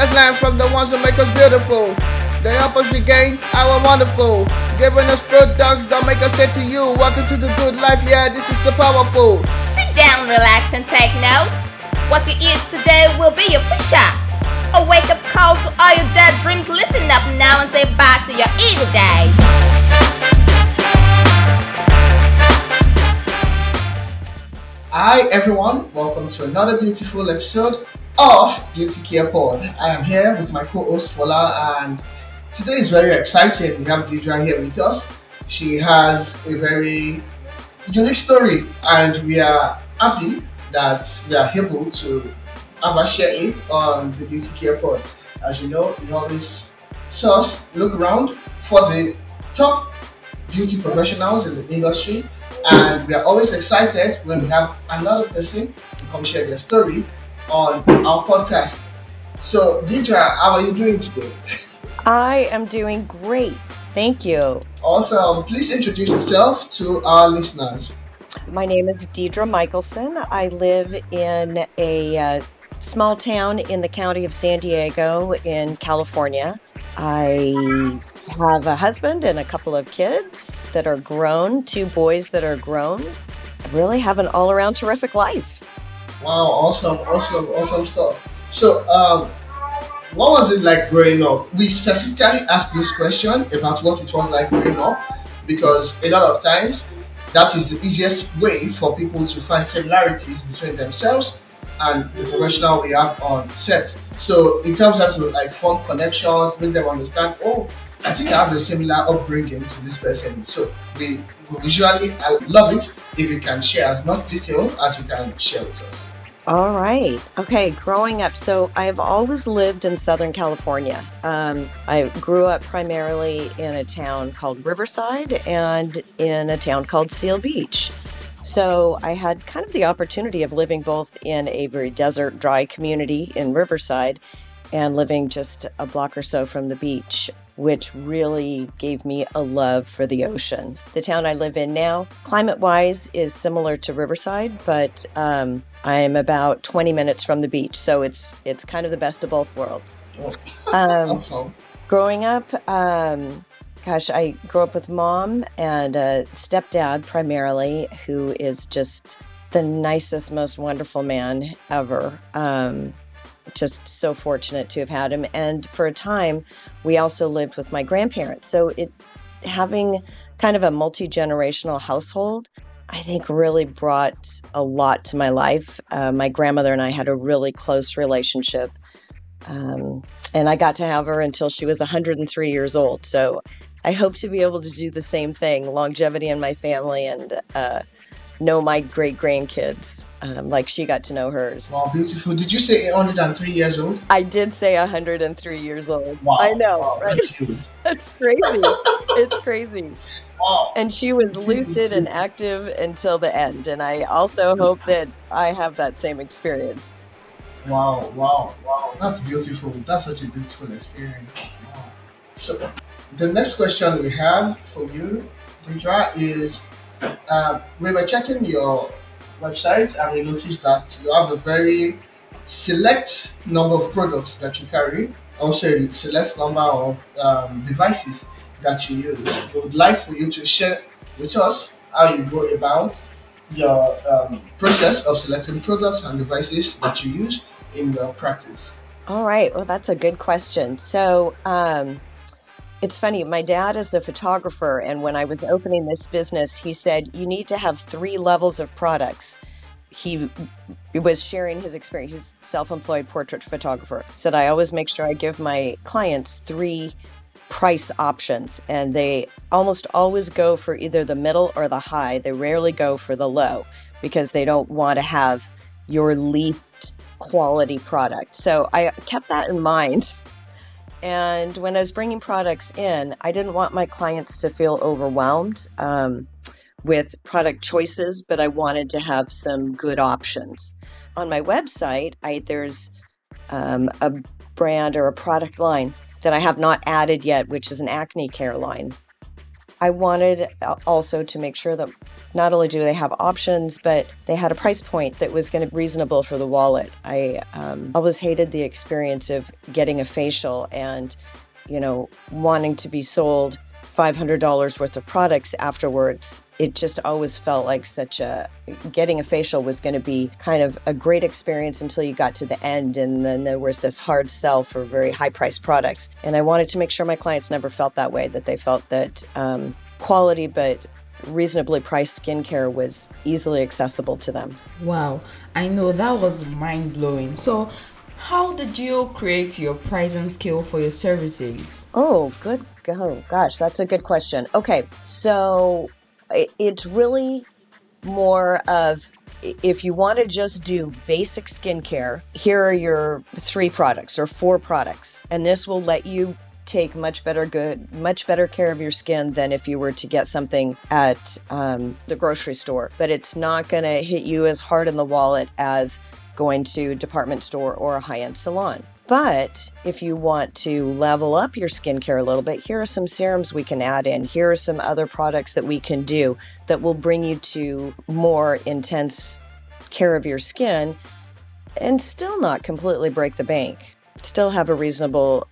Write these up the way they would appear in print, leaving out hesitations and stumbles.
Let's learn from the ones who make us beautiful. They help us regain our wonderful. Giving us products that make us say to you, welcome to the good life, yeah, this is so powerful. Sit down, relax, and take notes. What you eat today will be your push-ups. A wake-up call to all your dead dreams. Listen up now and say bye to your evil days. Hi everyone, welcome to another beautiful episode of Beauty Care Pod. I am here with my co-host Fola, and today is very exciting. We have Deidre here with us. She has a very unique story, and we are happy that we are able to have her share it on the Beauty Care Pod. As you know, we always source, look around for the top beauty professionals in the industry, and we are always excited when we have another person to come share their story on our podcast. So Deidre, how are you doing today? I am doing great, thank you. Awesome, please introduce yourself to our listeners. My name is Deidre Michelson. I live in a small town in the county of San Diego in California. I have a husband and a couple of kids that are grown, 2 boys that are grown. I really have an all-around terrific life. Wow, awesome stuff. So, what was it like growing up? We specifically asked this question about what it was like growing up, because a lot of times that is the easiest way for people to find similarities between themselves and the professional we have on set. So it helps us to like form connections, make them understand, oh, I think I have a similar upbringing to this person. So we usually, I love it if you can share as much detail as you can share with us. All right. Okay, growing up. So I've always lived in Southern California. I grew up primarily in a town called Riverside and in a town called Seal Beach. So I had kind of the opportunity of living both in a very desert, dry community in Riverside and living just a block or so from the beach, which really gave me a love for the ocean. The town I live in now, climate-wise, is similar to Riverside, but I'm about 20 minutes from the beach, so it's kind of the best of both worlds. Growing up, I grew up with Mom and a stepdad primarily, who is just the nicest, most wonderful man ever. Just so fortunate to have had him. And for a time, we also lived with my grandparents. So having kind of a multi-generational household, I think really brought a lot to my life. My grandmother and I had a really close relationship. And I got to have her until she was 103 years old. So I hope to be able to do the same thing, longevity in my family, and know my great-grandkids like she got to know hers. Wow, beautiful. Did you say 103 years old? I did say 103 years old. Wow. I know, wow, right? That's crazy. It's crazy. Wow. And she was lucid and active until the end. And I also hope that I have that same experience. Wow. That's beautiful. That's such a beautiful experience. Wow. So the next question we have for you, Deidre, is we were checking your website and we noticed that you have a very select number of products that you carry, also a select number of devices that you use. We would like for you to share with us how you go about your process of selecting products and devices that you use in your practice. All right, well, that's a good question. So it's funny, my dad is a photographer, and when I was opening this business, he said, you need to have 3 levels of products. He was sharing his experience. He's a self-employed portrait photographer. He said, I always make sure I give my clients 3 price options, and they almost always go for either the middle or the high. They rarely go for the low because they don't want to have your least quality product. So I kept that in mind. And when I was bringing products in, I didn't want my clients to feel overwhelmed with product choices, but I wanted to have some good options. On my website, there's a brand or a product line that I have not added yet, which is an acne care line. I wanted also to make sure that not only do they have options, but they had a price point that was going to be reasonable for the wallet. I always hated the experience of getting a facial and, you know, wanting to be sold $500 worth of products afterwards. It just always felt like such a, getting a facial was going to be kind of a great experience until you got to the end. And then there was this hard sell for very high priced products. And I wanted to make sure my clients never felt that way, that they felt that quality, but reasonably priced skincare was easily accessible to them. Wow. I know, that was mind blowing. So how did you create your price and scale for your services? Oh, good. Oh, gosh, that's a good question. Okay, so it's really more of, if you want to just do basic skincare, here are your 3 products or 4 products, and this will let you take much better care of your skin than if you were to get something at the grocery store. But it's not going to hit you as hard in the wallet as going to a department store or a high-end salon. But if you want to level up your skincare a little bit, here are some serums we can add in. Here are some other products that we can do that will bring you to more intense care of your skin and still not completely break the bank. Still have a reasonable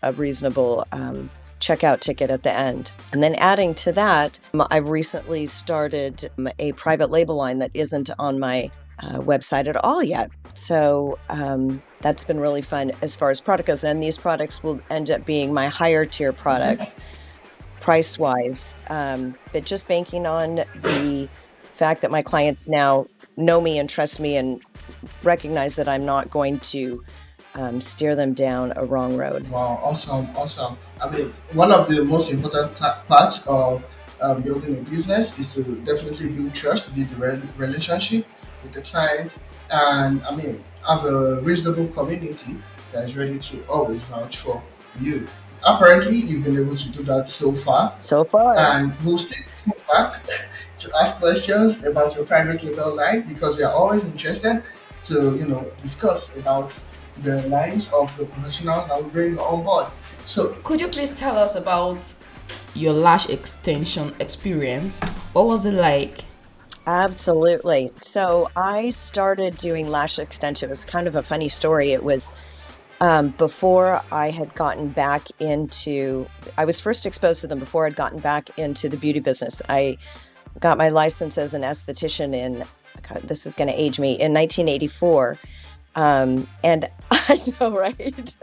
checkout ticket at the end. And then adding to that, I've recently started a private label line that isn't on my website at all yet. So that's been really fun as far as product goes. And these products will end up being my higher tier products, price-wise. But just banking on the fact that my clients now know me and trust me and recognize that I'm not going to steer them down a wrong road. Wow, awesome. I mean, one of the most important parts of building a business is to definitely build trust, build the relationship with the client, and I mean, have a reasonable community that is ready to always vouch for you. Apparently, you've been able to do that so far, and we'll still come back to ask questions about your private label line, because we are always interested to, you know, discuss about the lines of the professionals that we bring on board. So, could you please tell us about your lash extension experience? What was it like? Absolutely. So I started doing lash extension. It was kind of a funny story. It was before I had gotten back into, I was first exposed to them before I'd gotten back into the beauty business. I got my license as an esthetician in 1984. And I know, right?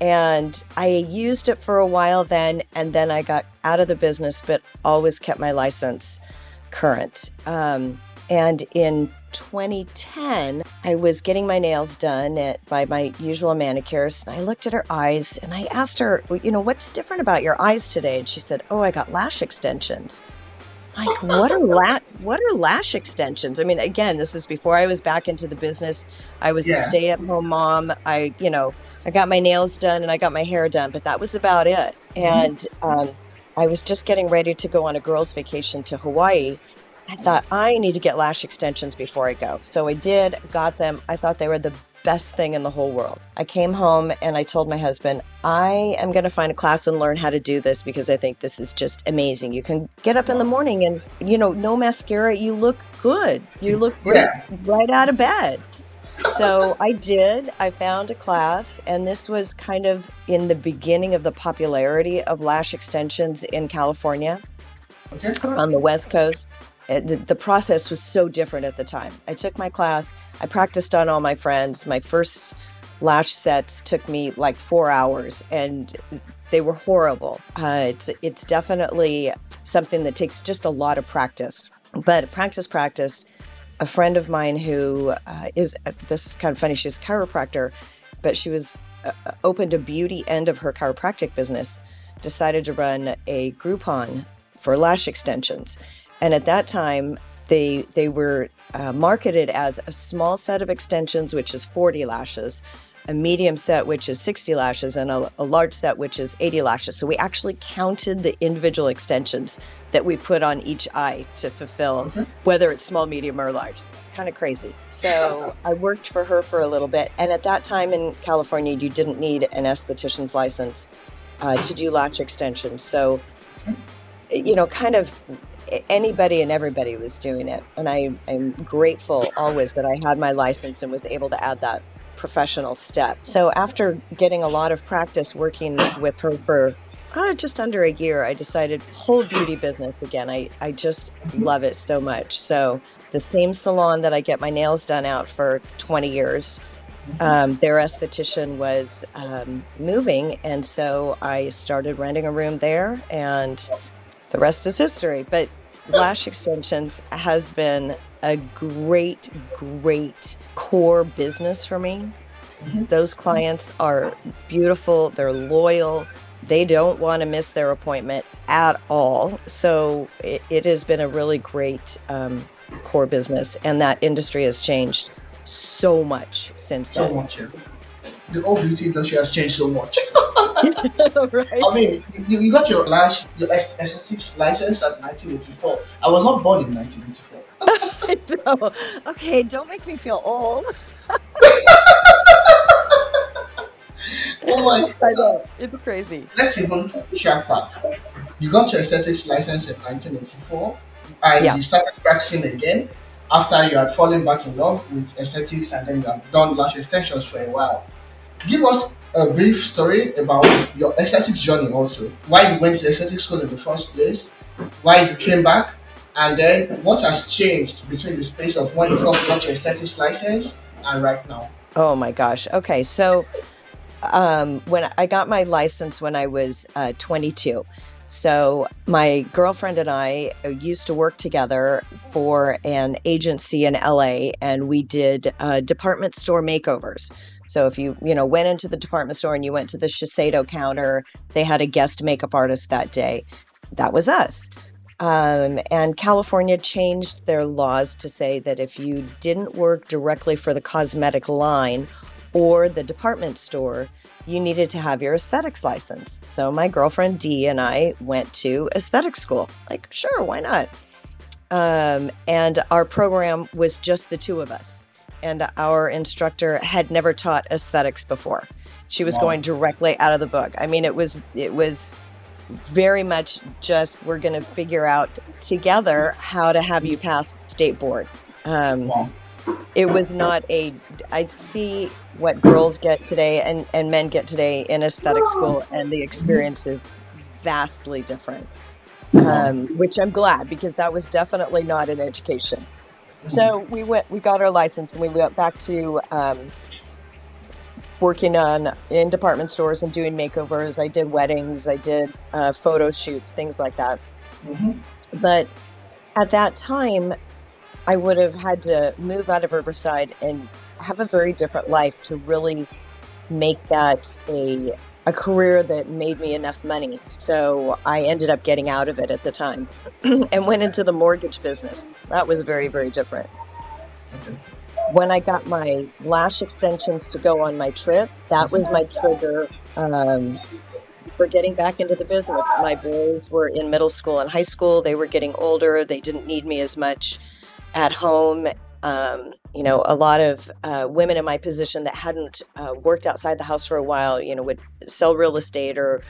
And I used it for a while then, and then I got out of the business, but always kept my license current. And in 2010, I was getting my nails done by my usual manicurist, and I looked at her eyes, and I asked her, you know, what's different about your eyes today? And she said, oh, I got lash extensions. Like, what are lash extensions? I mean, again, this was before I was back into the business. I was a stay-at-home mom. I got my nails done and I got my hair done, but that was about it. And I was just getting ready to go on a girls' vacation to Hawaii. I thought, I need to get lash extensions before I go. So I did, got them. I thought they were the best thing in the whole world. I came home and I told my husband, I am going to find a class and learn how to do this, because I think this is just amazing. You can get up in the morning and, you know, no mascara, you look good. You look great right out of bed. So I did. I found a class, and this was kind of in the beginning of the popularity of lash extensions in California, on the West Coast. The process was so different at the time. I took my class. I practiced on all my friends. My first lash sets took me like 4 hours, and they were horrible. It's definitely something that takes just a lot of practice. But practice. A friend of mine who this is kind of funny, she's a chiropractor, but she was opened a beauty end of her chiropractic business, decided to run a Groupon for lash extensions. And at that time, they were marketed as a small set of extensions, which is 40 lashes, a medium set, which is 60 lashes, and a large set, which is 80 lashes. So we actually counted the individual extensions that we put on each eye to fulfill, whether it's small, medium, or large. It's kind of crazy. So I worked for her for a little bit. And at that time in California, you didn't need an esthetician's license to do lash extensions. So, you know, kind of anybody and everybody was doing it. And I'm grateful always that I had my license and was able to add that professional step. So after getting a lot of practice working with her for just under a year, I decided whole beauty business again. I just love it so much. So the same salon that I get my nails done out for 20 years, their esthetician was moving. And so I started renting a room there, and the rest is history. But lash extensions has been a great, great core business for me. Those clients are beautiful. They're loyal. They don't want to miss their appointment at all. So it has been a really great core business. And that industry has changed so much since then. So much. The whole beauty industry has changed so much. Right? I mean, you got your aesthetics license at 1984. I was not born in 1984. No. Okay, don't make me feel old. Oh my God. It's crazy. Let's even track back. You got your aesthetics license in 1984, and you started practicing again after you had fallen back in love with aesthetics, and then you have done lash extensions for a while. Give us a brief story about your aesthetics journey also. Why you went to aesthetics school in the first place, why you came back, and then what has changed between the space of when you first got your aesthetics license and right now. Oh my gosh. Okay, so when I got my license when I was 22. So my girlfriend and I used to work together for an agency in LA, and we did department store makeovers. So if you went into the department store and you went to the Shiseido counter, they had a guest makeup artist that day. That was us. And California changed their laws to say that if you didn't work directly for the cosmetic line or the department store, you needed to have your aesthetics license. So my girlfriend Dee and I went to aesthetic school. Like, sure, why not? And our program was just the two of us. And our instructor had never taught aesthetics before. She was going directly out of the book. I mean, it was very much just, we're going to figure out together how to have you pass state board. It was not I see what girls get today and men get today in aesthetic school, and the experience is vastly different, which I'm glad, because that was definitely not an education. So we got our license, and we went back to working in department stores and doing makeovers. I did weddings, I did photo shoots, things like that. But at that time, I would have had to move out of Riverside and have a very different life to really make that a career that made me enough money. So I ended up getting out of it at the time and went into the mortgage business. That was very, very different. When I got my lash extensions to go on my trip, that was my trigger for getting back into the business. My boys were in middle school and high school. They were getting older. They didn't need me as much at home. A lot of women in my position that hadn't worked outside the house for a while, would sell real estate or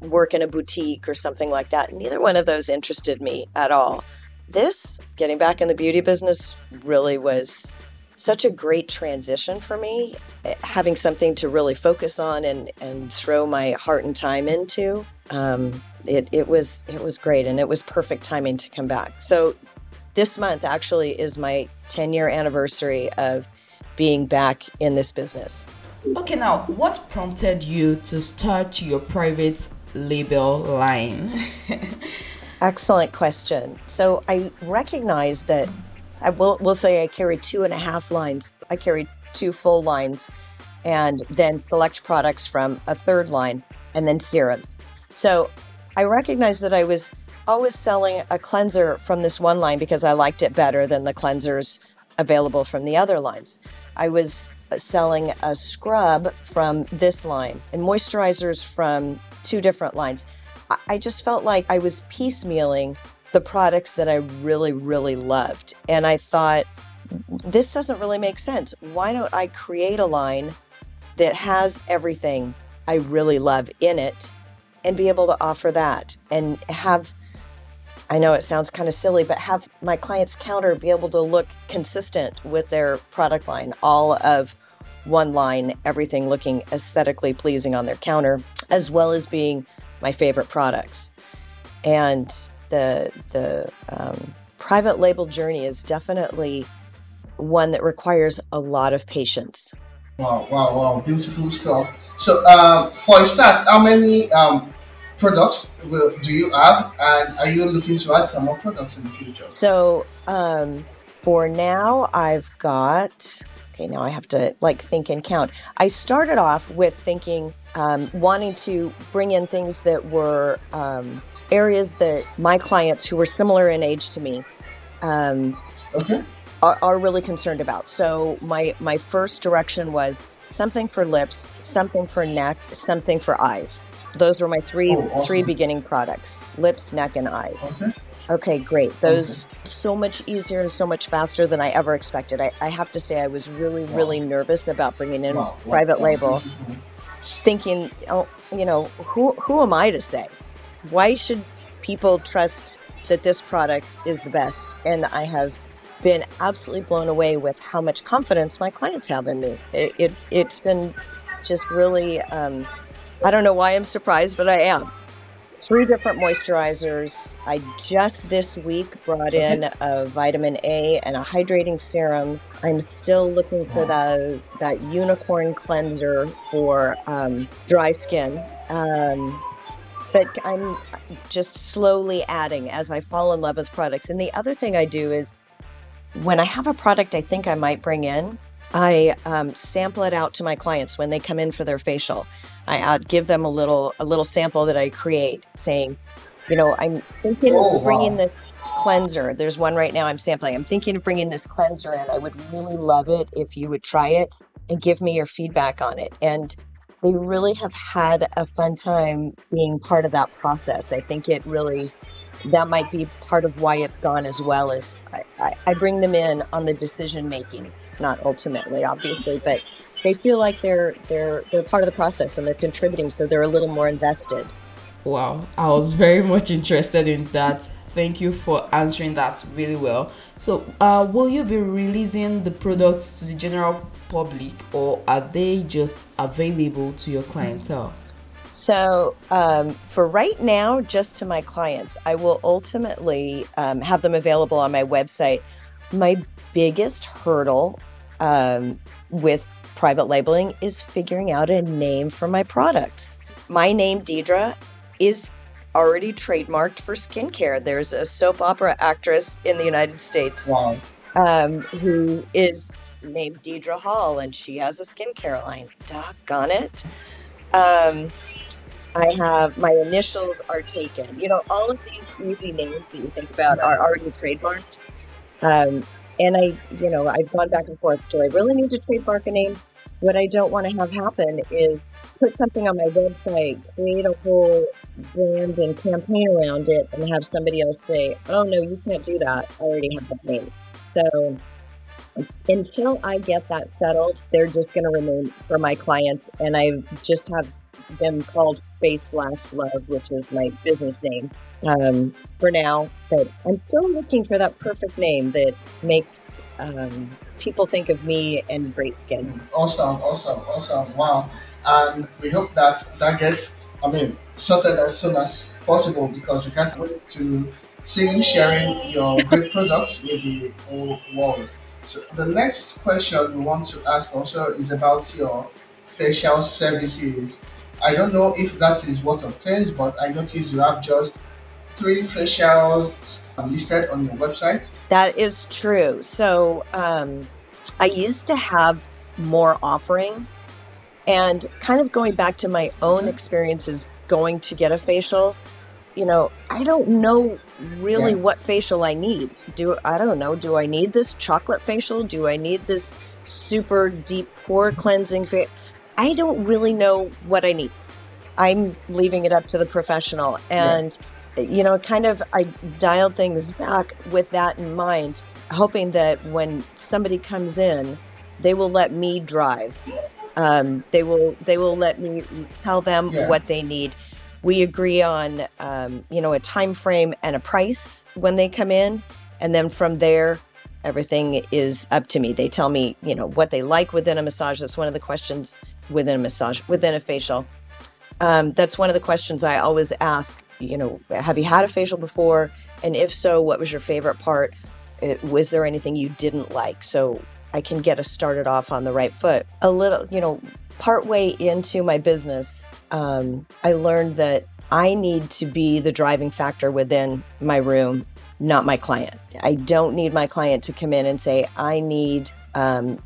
work in a boutique or something like that. Neither one of those interested me at all. This, getting back in the beauty business, really was such a great transition for me, having something to really focus on and throw my heart and time into. It was great, and it was perfect timing to come back. So this month actually is my 10-year anniversary of being back in this business. Okay, now what prompted you to start your private label line? Excellent question. So I recognize that I will say I carried 2.5 lines. I carried 2 full lines, and then select products from a third line, and then serums. So I recognized that I was always selling a cleanser from this one line because I liked it better than the cleansers available from the other lines. I was selling a scrub from this line and moisturizers from 2 different lines. I just felt like I was piecemealing the products that I really, really loved. And I thought, this doesn't really make sense. Why don't I create a line that has everything I really love in it and be able to offer that and have I know it sounds kind of silly, but have my client's counter be able to look consistent with their product line, all of one line, everything looking aesthetically pleasing on their counter, as well as being my favorite products. And the private label journey is definitely one that requires a lot of patience. Wow, beautiful stuff. So for a start, how many products do you have, and are you looking to add some more products in the future? So for now, I've got, now I have to think and count. I started off with thinking, wanting to bring in things that were areas that my clients who were similar in age to me are really concerned about. So my first direction was something for lips, something for neck, something for eyes. Those were my three beginning products: lips, neck, and eyes. Okay, great. Those so much easier and so much faster than I ever expected. I have to say I was really nervous about bringing in private label, thinking, who am I to say? Why should people trust that this product is the best? And I have been absolutely blown away with how much confidence my clients have in me. It's been just really, I don't know why I'm surprised, but I am. 3 different moisturizers. I just this week brought in a vitamin A and a hydrating serum. I'm still looking for that unicorn cleanser for dry skin. But I'm just slowly adding as I fall in love with products. And the other thing I do is when I have a product I think I might bring in, I sample it out to my clients when they come in for their facial. I give them a little sample that I create saying, I'm thinking of bringing this cleanser. There's one right now I'm sampling. I'm thinking of bringing this cleanser in. I would really love it if you would try it and give me your feedback on it. And they really have had a fun time being part of that process. I think that might be part of why it's gone, as well as I bring them in on the decision making. Not ultimately, obviously, but they feel like they're part of the process and they're contributing, so they're a little more invested. Wow, I was very much interested in that. Thank you for answering that really well. So will you be releasing the products to the general public, or are they just available to your clientele? So for right now, just to my clients. I will ultimately have them available on my website. My biggest hurdle with private labeling is figuring out a name for my products. My name, Deidre, is already trademarked for skincare. There's a soap opera actress in the United States who is named Deidre Hall, and she has a skincare line. Doggone it. I have, my initials are taken. All of these easy names that you think about are already trademarked. And I've gone back and forth. Do I really need to trademark a name? What I don't want to have happen is put something on my website, create a whole brand and campaign around it, and have somebody else say, oh, no, you can't do that. I already have that name. So until I get that settled, they're just going to remain for my clients. And I just have them called Face Last Love, which is my business name for now, but I'm still looking for that perfect name that makes people think of me and great skin. Awesome. Wow. And we hope that gets sorted as soon as possible, because we can't wait to see you sharing your great products with the whole world. So the next question we want to ask also is about your facial services. I don't know if that is what obtains, but I noticed you have just 3 facials listed on your website. That is true. So I used to have more offerings, and kind of going back to my own experiences going to get a facial, I don't know really what facial I need. Do I need this chocolate facial? Do I need this super deep pore cleansing facial? I don't really know what I need. I'm leaving it up to the professional. And, I dialed things back with that in mind, hoping that when somebody comes in, they will let me drive. They will let me tell them what they need. We agree on, a time frame and a price when they come in. And then from there, everything is up to me. They tell me, what they like within a massage. That's one of the questions within a massage, within a facial. That's one of the questions I always ask, have you had a facial before? And if so, what was your favorite part? Was there anything you didn't like? So I can get us started off on the right foot. A little, partway into my business, I learned that I need to be the driving factor within my room, not my client. I don't need my client to come in and say, I need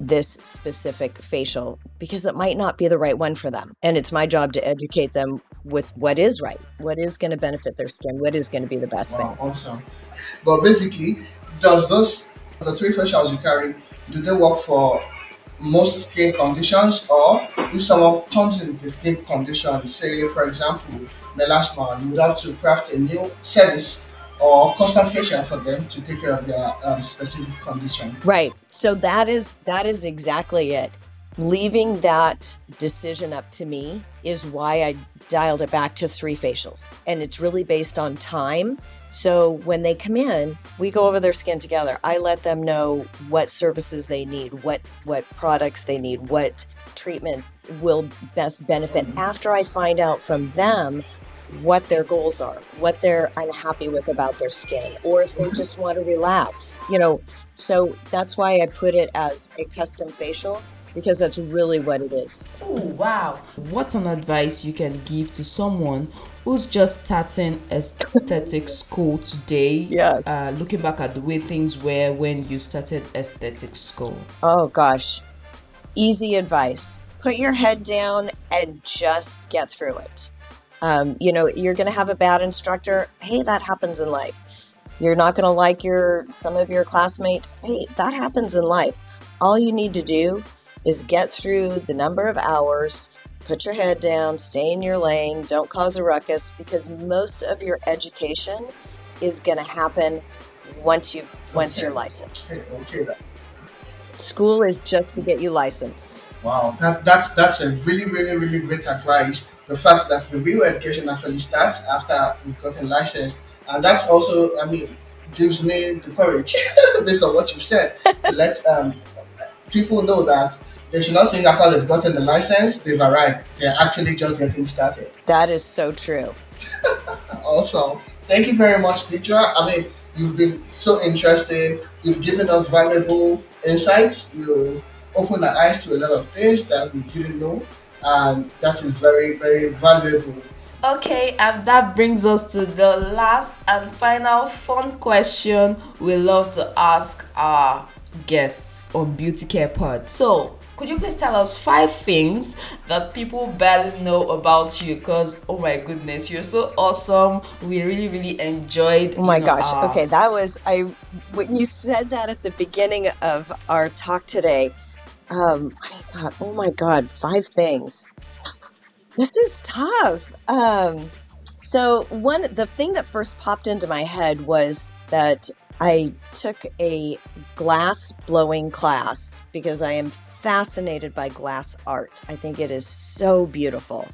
this specific facial, because it might not be the right one for them. And it's my job to educate them with what is right, what is going to benefit their skin, what is going to be the best thing. Awesome. But basically, does the three facials you carry, do they work for most skin conditions? Or if someone comes in with a skin condition, say for example, melasma, you would have to craft a new service or custom facial for them to take care of their specific condition. Right. So that is exactly it. Leaving that decision up to me is why I dialed it back to three facials. And it's really based on time. So when they come in, we go over their skin together. I let them know what services they need, what products they need, what treatments will best benefit after I find out from them what their goals are, what they're unhappy with about their skin, or if they just want to relax, So that's why I put it as a custom facial, because that's really what it is. Oh, wow. What's an advice you can give to someone who's just starting aesthetic school today? Yes. Looking back at the way things were when you started aesthetic school. Oh, gosh. Easy advice. Put your head down and just get through it. You're going to have a bad instructor. Hey, that happens in life. You're not going to like some of your classmates. Hey, that happens in life. All you need to do is get through the number of hours, put your head down, stay in your lane, don't cause a ruckus, because most of your education is going to happen once you're licensed. Okay. School is just to get you licensed. Wow, that's a really, really, really great advice. The fact that the real education actually starts after we've gotten licensed. And that's also, gives me the courage, based on what you've said, to let people know that they should not think after they've gotten the license, they've arrived. They're actually just getting started. That is so true. Awesome. Thank you very much, Deidre. You've been so interesting. You've given us valuable insights. You've opened our eyes to a lot of things that we didn't know. And that is very, very valuable. Okay, and that brings us to the last and final fun question we love to ask our guests on Beauty Care Pod. So, could you please tell us 5 things that people barely know about you? Because, oh my goodness, you're so awesome. We really, really enjoyed. Oh my gosh. Okay, that was, when you said that at the beginning of our talk today, I thought, oh my God, 5 things. This is tough. So the thing that first popped into my head was that I took a glass blowing class because I am fascinated by glass art. I think it is so beautiful.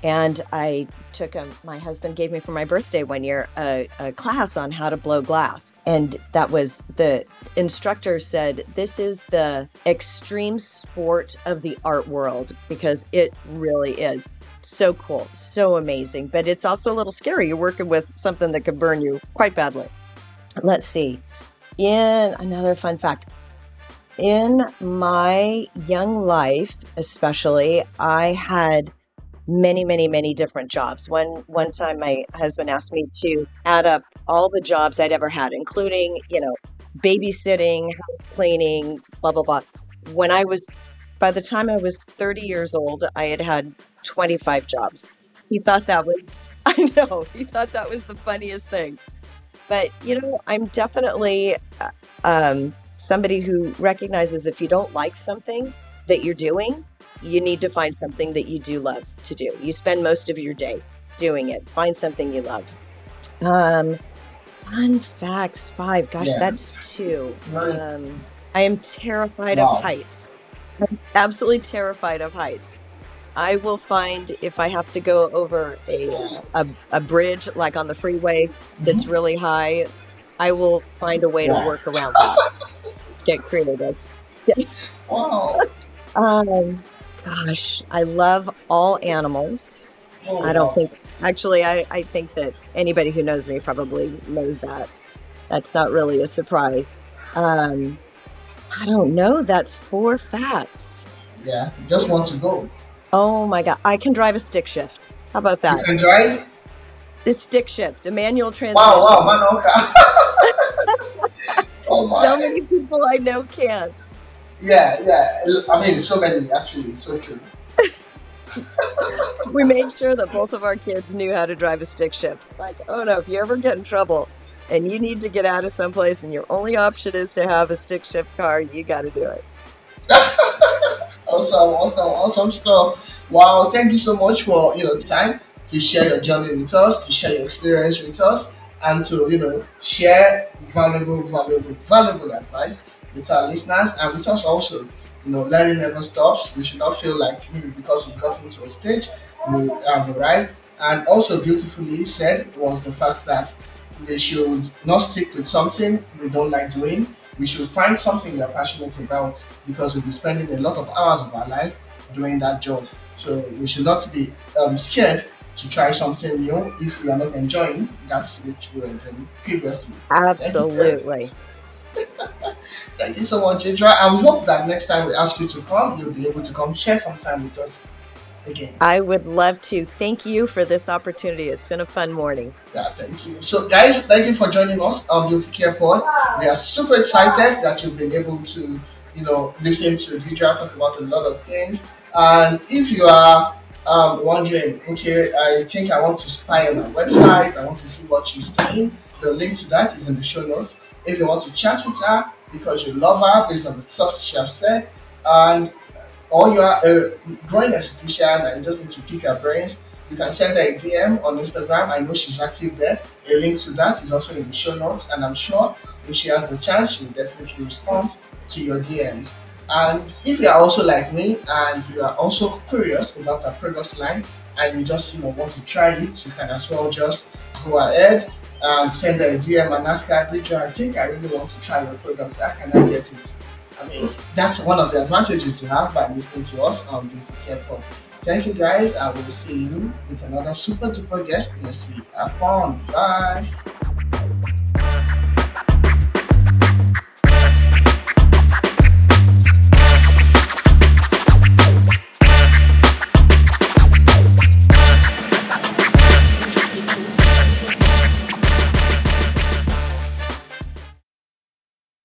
And I took my husband gave me for my birthday one year a class on how to blow glass. And that was, the instructor said, this is the extreme sport of the art world, because it really is so cool, so amazing, but it's also a little scary. You're working with something that could burn you quite badly. Let's see. In another fun fact, in my young life, especially, I had many, many, many different jobs. One time my husband asked me to add up all the jobs I'd ever had, including, babysitting, house cleaning, blah, blah, blah. By the time I was 30 years old, I had 25 jobs. He thought that was the funniest thing. But, I'm definitely somebody who recognizes if you don't like something that you're doing, you need to find something that you do love to do. You spend most of your day doing it. Find something you love. Fun facts 5. Gosh, yeah. That's 2. Right. I am terrified of heights. I'm absolutely terrified of heights. I will find if I have to go over a bridge, like on the freeway, that's really high, I will find a way to work around that. Get creative. Yes. Wow. Gosh, I love all animals. Oh, I don't think, actually, I think that anybody who knows me probably knows that. That's not really a surprise. I don't know. That's 4 facts. Yeah, just want to go. Oh my God. I can drive a stick shift. How about that? You can drive? The stick shift, a manual transmission. Wow, man, okay. Oh my. So many people I know can't. Yeah. I mean, so many, actually. It's so true. We made sure that both of our kids knew how to drive a stick shift. Like, oh no, if you ever get in trouble and you need to get out of someplace and your only option is to have a stick shift car, you got to do it. Awesome stuff. Wow, thank you so much for the time to share your journey with us, to share your experience with us, and to share valuable advice with our listeners and with us also. Learning never stops. We should not feel like because we've gotten to a stage we have arrived. And also beautifully said was the fact that we should not stick with something we don't like doing. We should find something we are passionate about, because we'll be spending a lot of hours of our life doing that job. So we should not be scared to try something new if we are not enjoying that which we were doing previously. Absolutely. Thank you so much, Deidre. I hope that next time we ask you to come, you'll be able to come share some time with us again. I would love to. Thank you for this opportunity. It's been a fun morning. Yeah, thank you. So guys, thank you for joining us on Beauty Care Pod. We are super excited that you've been able to, listen to Deidre talk about a lot of things. And if you are wondering, okay, I think I want to spy on her website, I want to see what she's doing, the link to that is in the show notes. If you want to chat with her because you love her based on the stuff she has said, and or you are a growing esthetician and you just need to pick her brains, you can send her a DM on Instagram. I know she's active there. A link to that is also in the show notes, and I'm sure if she has the chance, she will definitely respond to your DMs. And if you are also like me and you are also curious about the product line and you just want to try it, you can as well just go ahead and send her a DM and ask her, Deidre, I think I really want to try your products. How can I get it? I mean, that's one of the advantages you have by listening to us on Beauty Care Pod. Thank you guys. I will see you with another super duper guest next week. Have fun. Bye.